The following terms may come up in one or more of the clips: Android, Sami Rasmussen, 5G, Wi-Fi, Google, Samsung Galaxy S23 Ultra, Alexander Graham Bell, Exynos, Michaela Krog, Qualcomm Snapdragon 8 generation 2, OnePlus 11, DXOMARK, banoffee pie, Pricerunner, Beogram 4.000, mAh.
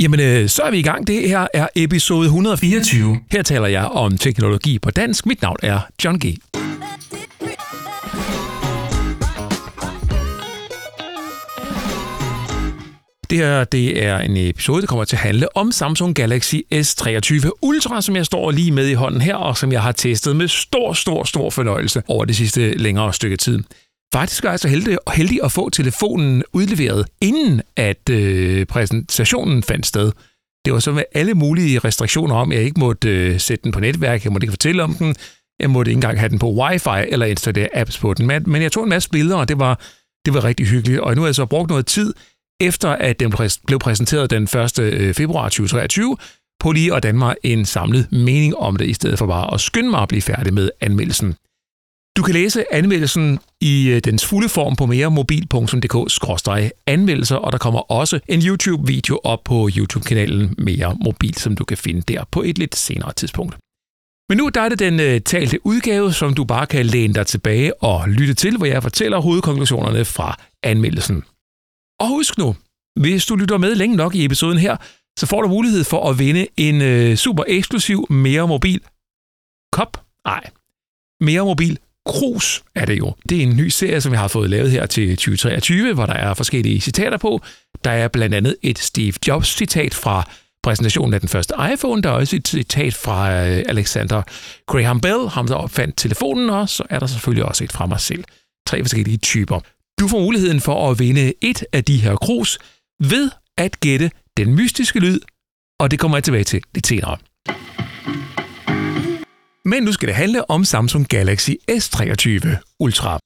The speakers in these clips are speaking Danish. Jamen, så er vi i gang. Det her er episode 124. Her taler jeg om teknologi på dansk. Mit navn er John G. Det her, det er en episode, der kommer til at handle om Samsung Galaxy S23 Ultra, som jeg står lige med i hånden her, og som jeg har testet med stor fornøjelse over det sidste længere stykke tid. Faktisk er jeg så heldig at få telefonen udleveret, inden at præsentationen fandt sted. Det var så med alle mulige restriktioner om, at jeg ikke måtte sætte den på netværk, jeg måtte ikke fortælle om den, jeg måtte ikke engang have den på wifi eller installere apps på den. Men jeg tog en masse billeder, og det var rigtig hyggeligt, og nu har jeg så brugt noget tid, efter at den blev præsenteret den 1. februar 2023, på lige at danne mig en samlet mening om det, i stedet for bare at skynde mig at blive færdig med anmeldelsen. Du kan læse anmeldelsen i dens fulde form på meremobil.dk/anmeldelser, og der kommer også en YouTube-video op på YouTube-kanalen Mere Mobil, som du kan finde der på et lidt senere tidspunkt. Men nu der er det den talte udgave, som du bare kan læne dig tilbage og lytte til, hvor jeg fortæller hovedkonklusionerne fra anmeldelsen. Og husk nu, hvis du lytter med længe nok i episoden her, så får du mulighed for at vinde en super eksklusiv Mere Mobil kop. Nej, Mere Mobil krus er det jo. Det er en ny serie, som jeg har fået lavet her til 2023, hvor der er forskellige citater på. Der er blandt andet et Steve Jobs-citat fra præsentationen af den første iPhone. Der er også et citat fra Alexander Graham Bell, ham der opfandt telefonen, og så er der selvfølgelig også et fra mig selv. 3 forskellige typer. Du får muligheden for at vinde et af de her krus ved at gætte den mystiske lyd, og det kommer jeg tilbage til lidt senere. Men nu skal det handle om Samsung Galaxy S23 Ultra.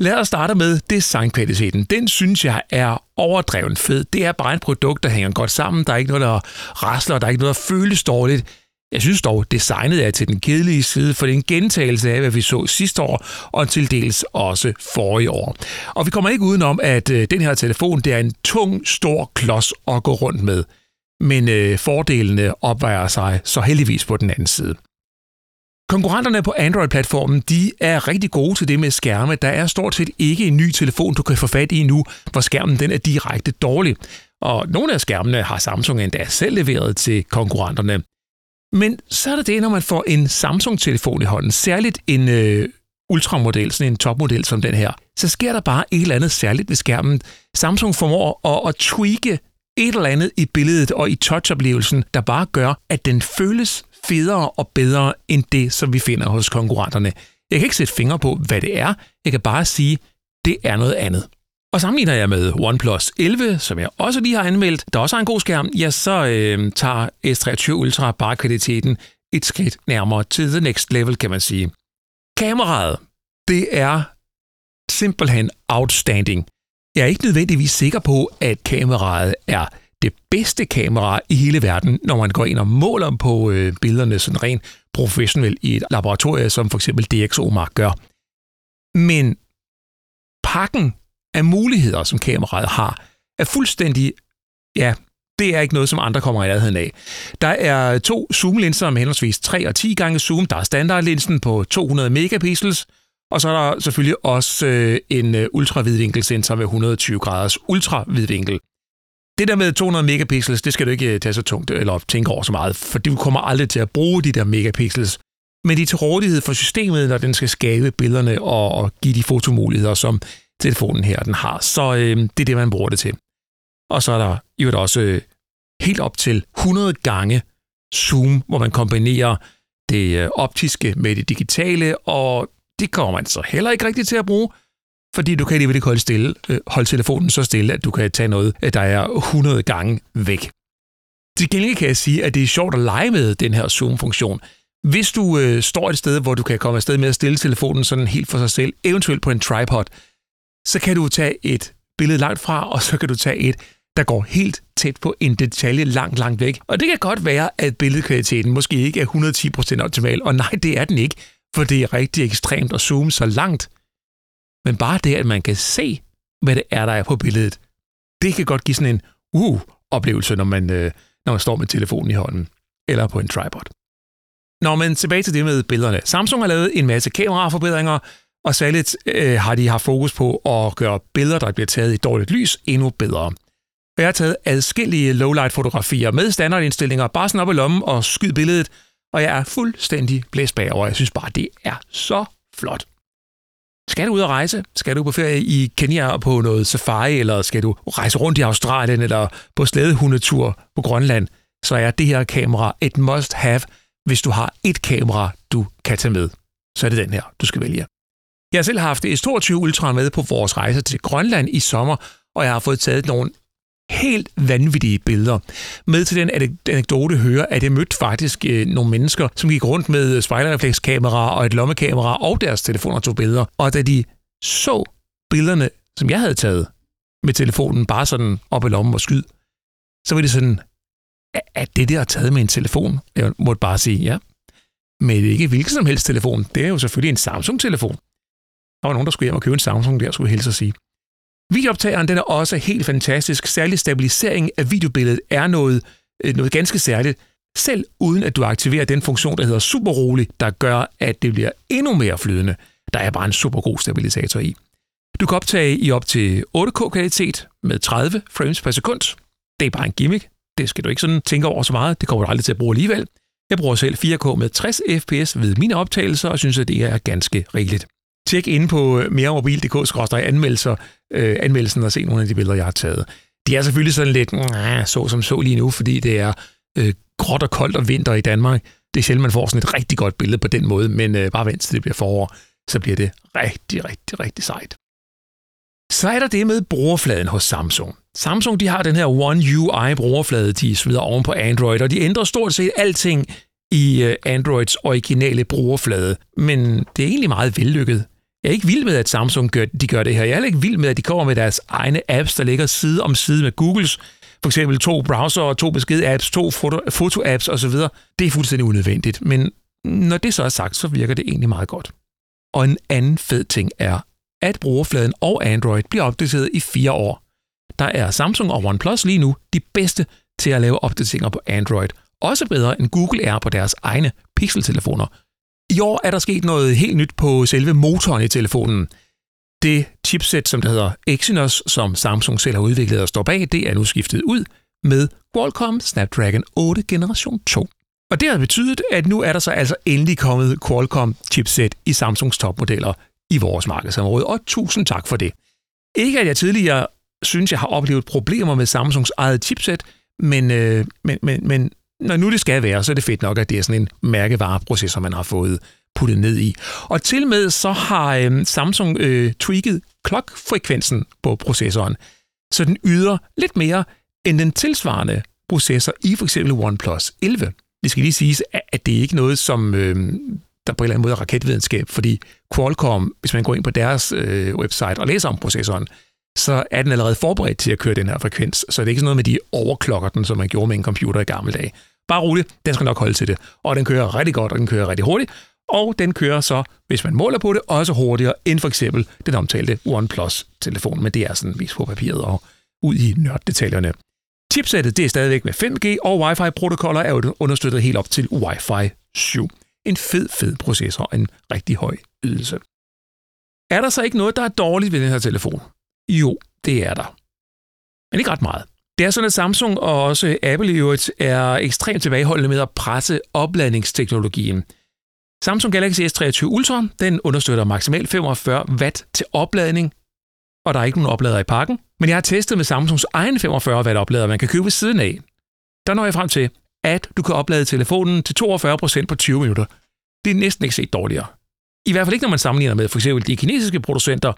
Lad os starte med designkvaliteten. Den synes jeg er overdreven fed. Det er bare et produkt, der hænger godt sammen. Der er ikke noget, der rasler, der er ikke noget, der føles dårligt. Jeg synes dog, designet er til den kedelige side, for det er en gentagelse af, hvad vi så sidste år, og til dels også forrige år. Og vi kommer ikke udenom, at den her telefon, det er en tung, stor klods at gå rundt med. Men fordelene opvejer sig så heldigvis på den anden side. Konkurrenterne på Android-platformen, de er rigtig gode til det med skærme. Der er stort set ikke en ny telefon, du kan få fat i nu, hvor skærmen den er direkte dårlig. Og nogle af skærmene har Samsung endda selv leveret til konkurrenterne. Men så er det, når man får en Samsung-telefon i hånden, særligt en ultramodel, sådan en topmodel som den her, så sker der bare et eller andet særligt ved skærmen. Samsung formår at tweake et eller andet i billedet og i touch-oplevelsen, der bare gør, at den føles federe og bedre end det, som vi finder hos konkurrenterne. Jeg kan ikke sætte fingre på, hvad det er. Jeg kan bare sige, det er noget andet. Og sammenligner jeg med OnePlus 11, som jeg også lige har anmeldt, der også har en god skærm, ja, så tager S23 Ultra bare kvaliteten et skridt nærmere til the next level, kan man sige. Kameraet, det er simpelthen outstanding. Jeg er ikke nødvendigvis sikker på, at kameraet er det bedste kamera i hele verden, når man går ind og måler på billederne sådan rent professionelt i et laboratorium, som for eksempel DXOMARK gør. Men pakken af muligheder, som kameraet har, er fuldstændig, ja, det er ikke noget, som andre kommer i nærheden af. Der er 2 zoomlinser med henholdsvis 3 og 10 gange zoom. Der er standardlinsen på 200 megapixels, og så er der selvfølgelig også en ultravidvinkelsensor med 120 graders ultravidvinkel. Det der med 200 megapixels, det skal du ikke tage så tungt eller tænke over så meget, for du kommer aldrig til at bruge de der megapixels. Men de er til rådighed for systemet, når den skal skabe billederne og give de fotomuligheder, som telefonen her, den har. Så det er det, man bruger det til. Og så er der jo også helt op til 100 gange zoom, hvor man kombinerer det optiske med det digitale, og det kommer man så heller ikke rigtigt til at bruge, fordi du kan alligevel ikke holde telefonen så stille, at du kan tage noget, der er 100 gange væk. Til gengæld kan jeg sige, at det er sjovt at lege med den her zoom-funktion. Hvis du står et sted, hvor du kan komme afsted med at stille telefonen sådan helt for sig selv, eventuelt på en tripod, så kan du tage et billede langt fra, og så kan du tage et, der går helt tæt på en detalje langt væk. Og det kan godt være, at billedkvaliteten måske ikke er 110% optimal, og nej, det er den ikke, for det er rigtig ekstremt at zoome så langt. Men bare det, at man kan se, hvad det er, der er på billedet, det kan godt give sådan en oplevelse, når man står med telefonen i hånden, eller på en tripod. Nå, men tilbage til det med billederne. Samsung har lavet en masse kameraforbedringer, og særligt har de haft fokus på at gøre billeder, der bliver taget i dårligt lys, endnu bedre. Og jeg har taget adskillige lowlight-fotografier med standardindstillinger, bare sådan op i lommen og skyd billedet, og jeg er fuldstændig blæst bagover. Jeg synes bare, det er så flot. Skal du ud og rejse? Skal du på ferie i Kenya og på noget safari, eller skal du rejse rundt i Australien eller på slædehundetur på Grønland, så er det her kamera et must-have, hvis du har et kamera, du kan tage med. Så er det den her, du skal vælge. Jeg har selv haft S23 Ultra med på vores rejse til Grønland i sommer, og jeg har fået taget nogle helt vanvittige billeder. Med til den anekdote hører, at jeg mødte faktisk nogle mennesker, som gik rundt med spejlerreflekskameraer og et lommekamera og deres telefoner tog billeder. Og da de så billederne, som jeg havde taget med telefonen, bare sådan op i lommen og skyd, så var det sådan, at det der er taget med en telefon. Jeg måtte bare sige ja. Men det er ikke hvilken som helst telefon. Det er jo selvfølgelig en Samsung-telefon. Der var nogen, der skulle hjem og købe en Samsung, der skulle hilse at sige. Videooptageren den er også helt fantastisk. Særlig stabilisering af videobilledet er noget ganske særligt, selv uden at du aktiverer den funktion, der hedder superrolig, der gør, at det bliver endnu mere flydende. Der er bare en super god stabilisator i. Du kan optage i op til 8K-kvalitet med 30 frames per sekund. Det er bare en gimmick. Det skal du ikke sådan tænke over så meget. Det kommer du aldrig til at bruge alligevel. Jeg bruger selv 4K med 60 fps ved mine optagelser og synes, at det er ganske rigeligt. Tjek inde på meremobil.dk/anmeldelsen og se nogle af de billeder, jeg har taget. De er selvfølgelig sådan lidt så som så lige nu, fordi det er gråt og koldt og vinter i Danmark. Det er sjældent, man får sådan et rigtig godt billede på den måde, men bare vent til det bliver forår, så bliver det rigtig, rigtig, rigtig sejt. Så er der det med brugerfladen hos Samsung. Samsung de har den her One UI-brugerflade, de smider oven på Android, og de ændrer stort set alting i Androids originale brugerflade. Men det er egentlig meget vellykket. Jeg er ikke vild med, at Samsung gør det her. Jeg er ikke vild med, at de kommer med deres egne apps, der ligger side om side med Googles. For eksempel 2 browser, 2 besked-apps, 2 foto-apps osv. Det er fuldstændig unødvendigt. Men når det så er sagt, så virker det egentlig meget godt. Og en anden fed ting er, at brugerfladen og Android bliver opdateret i 4 år. Der er Samsung og OnePlus lige nu de bedste til at lave opdateringer på Android. Også bedre end Google er på deres egne pixeltelefoner. I år er der sket noget helt nyt på selve motoren i telefonen. Det chipset, som der hedder Exynos, som Samsung selv har udviklet og står bag, det er nu skiftet ud med Qualcomm Snapdragon 8 generation 2. Og det har betydet, at nu er der så altså endelig kommet Qualcomm-chipset i Samsungs topmodeller i vores markedsområde, og 1000 tak for det. Ikke at jeg tidligere synes, jeg har oplevet problemer med Samsungs eget chipset, men når nu det skal være, så er det fedt nok, at det er sådan en mærkevareprocessor, man har fået puttet ned i. Og til med så har Samsung tweaked clock-frekvensen på processoren, så den yder lidt mere end den tilsvarende processor i f.eks. OnePlus 11. Det skal lige siges, at det ikke er noget, som der på en eller anden måde er raketvidenskab, fordi Qualcomm, hvis man går ind på deres website og læser om processoren, så er den allerede forberedt til at køre den her frekvens, så det er ikke sådan noget med, de overklokker den, som man gjorde med en computer i gamle dage. Bare roligt, den skal nok holde til det. Og den kører rigtig godt, og den kører rigtig hurtigt, og den kører så, hvis man måler på det, også hurtigere end for eksempel den omtalte OnePlus-telefon, men det er sådan mest på papiret og ud i nørdetalierne. Chipsættet det er stadigvæk med 5G, og Wi-Fi-protokoller er jo understøttet helt op til Wi-Fi 7. En fed processor og en rigtig høj ydelse. Er der så ikke noget, der er dårligt ved den her telefon? Jo, det er der. Men ikke ret meget. Det er sådan, at Samsung og også Apple i øvrigt er ekstremt tilbageholdende med at presse opladningsteknologien. Samsung Galaxy S23 Ultra, den understøtter maksimalt 45 watt til opladning, og der er ikke nogen oplader i pakken. Men jeg har testet med Samsungs egen 45 watt oplader, man kan købe ved siden af. Der når jeg frem til, at du kan oplade telefonen til 42% på 20 minutter. Det er næsten ikke set dårligere. I hvert fald ikke, når man sammenligner med for eksempel de kinesiske producenter.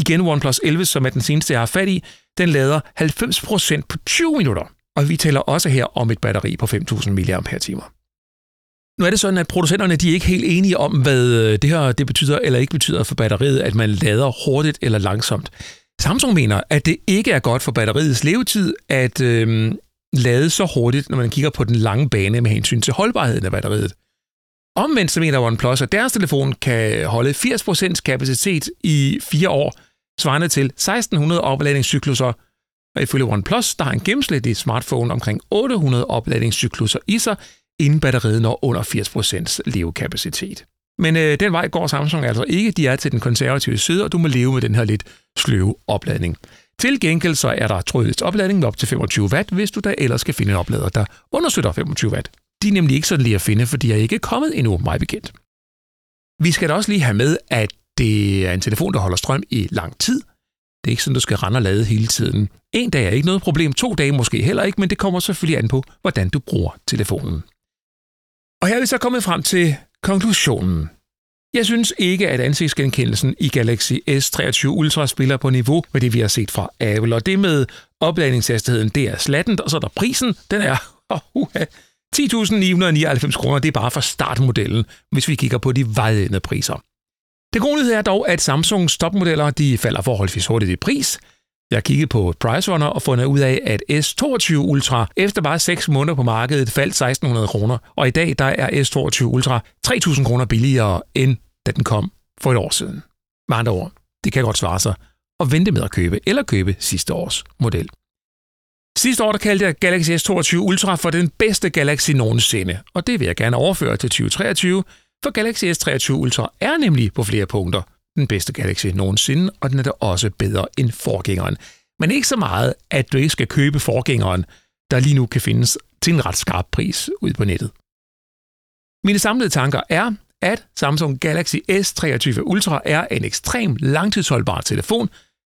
Igen OnePlus 11, som er den seneste, jeg har fat i, den lader 90% på 20 minutter. Og vi taler også her om et batteri på 5.000 mAh. Nu er det sådan, at producenterne de er ikke helt enige om, hvad det her det betyder eller ikke betyder for batteriet, at man lader hurtigt eller langsomt. Samsung mener, at det ikke er godt for batteriets levetid, at lade så hurtigt, når man kigger på den lange bane med hensyn til holdbarheden af batteriet. Omvendt så mener OnePlus, at deres telefon kan holde 80% kapacitet i 4 år, svarende til 1600 opladningscykluser. Og ifølge OnePlus, der har en gennemsnitlig smartphone omkring 800 opladningscykluser i sig, inden batteriet når under 80% levekapacitet. Men den vej går Samsung altså ikke. De er til den konservative side, og du må leve med den her lidt sløve opladning. Til gengæld så er der trådløs opladning op til 25 watt, hvis du da ellers skal finde en oplader, der understøtter 25 watt. De er nemlig ikke sådan lige at finde, for de er ikke kommet endnu, meget bekendt. Vi skal da også lige have med, at det er en telefon, der holder strøm i lang tid. Det er ikke sådan, du skal rende og lade hele tiden. En dag er ikke noget problem, 2 dage måske heller ikke, men det kommer selvfølgelig an på, hvordan du bruger telefonen. Og her er vi så kommet frem til konklusionen. Jeg synes ikke, at ansigtsgenkendelsen i Galaxy S23 Ultra spiller på niveau med det, vi har set fra Apple. Og det med opladningshastigheden, det er slattent, og så er der prisen, den er 10.999 kroner, det er bare for startmodellen, hvis vi kigger på de vejledende priser. Det gode nyhed er dog, at Samsungs topmodeller de falder forholdsvis hurtigt i pris. Jeg kiggede på Pricerunner og fundet ud af, at S22 Ultra efter bare 6 måneder på markedet faldt 1.600 kroner, og i dag der er S22 Ultra 3.000 kroner billigere, end da den kom for et år siden. Med andre ord, det kan godt svare sig at vente med at købe eller købe sidste års model. Sidste år der kaldte jeg Galaxy S22 Ultra for den bedste Galaxy nogensinde, og det vil jeg gerne overføre til 2023, for Galaxy S23 Ultra er nemlig på flere punkter den bedste Galaxy nogensinde, og den er da også bedre end forgængeren. Men ikke så meget, at du ikke skal købe forgængeren, der lige nu kan findes til en ret skarp pris ude på nettet. Mine samlede tanker er, at Samsung Galaxy S23 Ultra er en ekstrem langtidsholdbar telefon,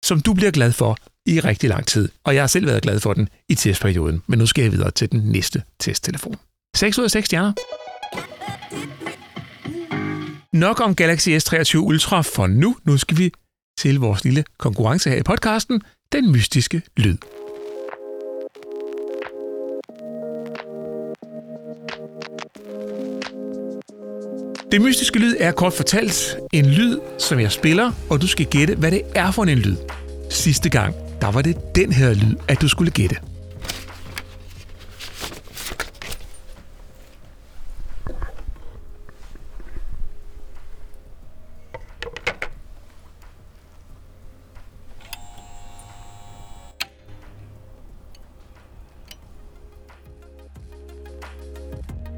som du bliver glad for i rigtig lang tid. Og jeg har selv været glad for den i testperioden, men nu skal jeg videre til den næste testtelefon. 6 ud af 6 stjerner. Nok om Galaxy S23 Ultra for nu. Nu skal vi til vores lille konkurrence her i podcasten, den mystiske lyd. Det mystiske lyd er kort fortalt en lyd, som jeg spiller, og du skal gætte, hvad det er for en lyd. Sidste gang, der var det den her lyd, at du skulle gætte.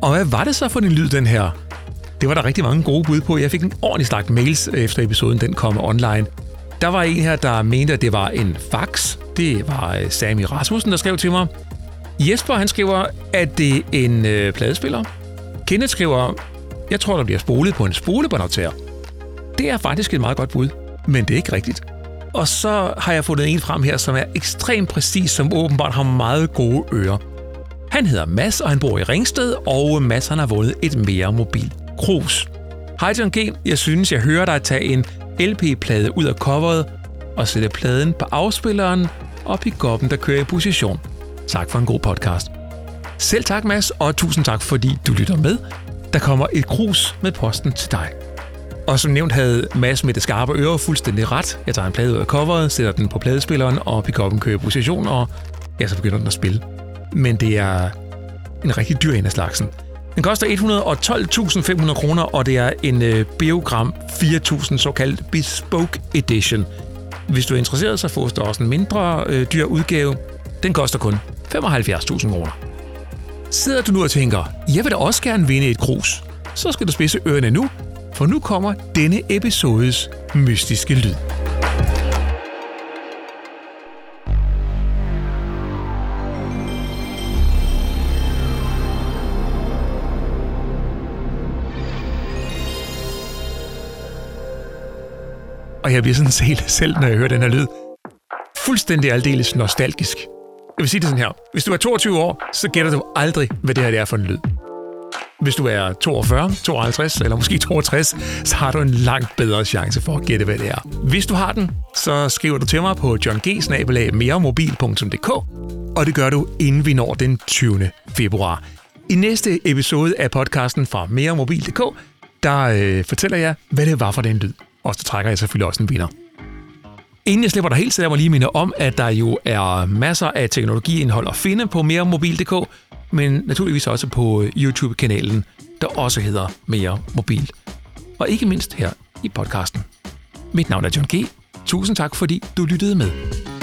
Og hvad var det så for en lyd, den her? Det var der rigtig mange gode bud på. Jeg fik en ordentlig stak mails efter episoden, den kom online. Der var en her, der mente, at det var en fax. Det var Sami Rasmussen, der skrev til mig. Jesper, han skriver, at det er en pladespiller. Kenneth skriver, jeg tror, der bliver spolet på en spolebåndoptager. Det er faktisk et meget godt bud, men det er ikke rigtigt. Og så har jeg fundet en frem her, som er ekstremt præcis, som åbenbart har meget gode ører. Han hedder Mads, og han bor i Ringsted, og Mads han har vundet et mere mobil krus. Hej John G, jeg synes, jeg hører dig tage en LP-plade ud af coveret og sætte pladen på afspilleren og pick-up'en, der kører i position. Tak for en god podcast. Selv tak, Mads, og tusind tak, fordi du lytter med. Der kommer et krus med posten til dig. Og som nævnt havde Mads med det skarpe øre fuldstændig ret. Jeg tager en plade ud af coveret, sætter den på pladespilleren, og pick-up'en kører i position, og ja, så begynder den at spille. Men det er en rigtig dyr en af slagsen. Den koster 112.500 kroner, og det er en Beogram 4.000 såkaldt Bespoke Edition. Hvis du er interesseret, så fås der også en mindre dyr udgave. Den koster kun 75.000 kroner. Sidder du nu og tænker, jeg vil da også gerne vinde et krus, så skal du spidse ørerne nu, for nu kommer denne episodes mystiske lyd. Og jeg bliver sådan set selv, når jeg hører den her lyd, fuldstændig aldeles nostalgisk. Jeg vil sige det sådan her. Hvis du er 22 år, så gætter du aldrig, hvad det her er for en lyd. Hvis du er 42, 52 eller måske 62, så har du en langt bedre chance for at gætte, hvad det er. Hvis du har den, så skriver du til mig på johng@meremobil.dk, og det gør du, inden vi når den 20. februar. I næste episode af podcasten fra meremobil.dk, der fortæller jeg, hvad det var for den lyd. Og så trækker jeg selvfølgelig også en vinder. Inden jeg slipper dig helt, så lad mig lige minde om, at der jo er masser af teknologiindhold at finde på meremobil.dk, men naturligvis også på YouTube-kanalen, der også hedder Mere Mobil. Og ikke mindst her i podcasten. Mit navn er John G. Tusind tak, fordi du lyttede med.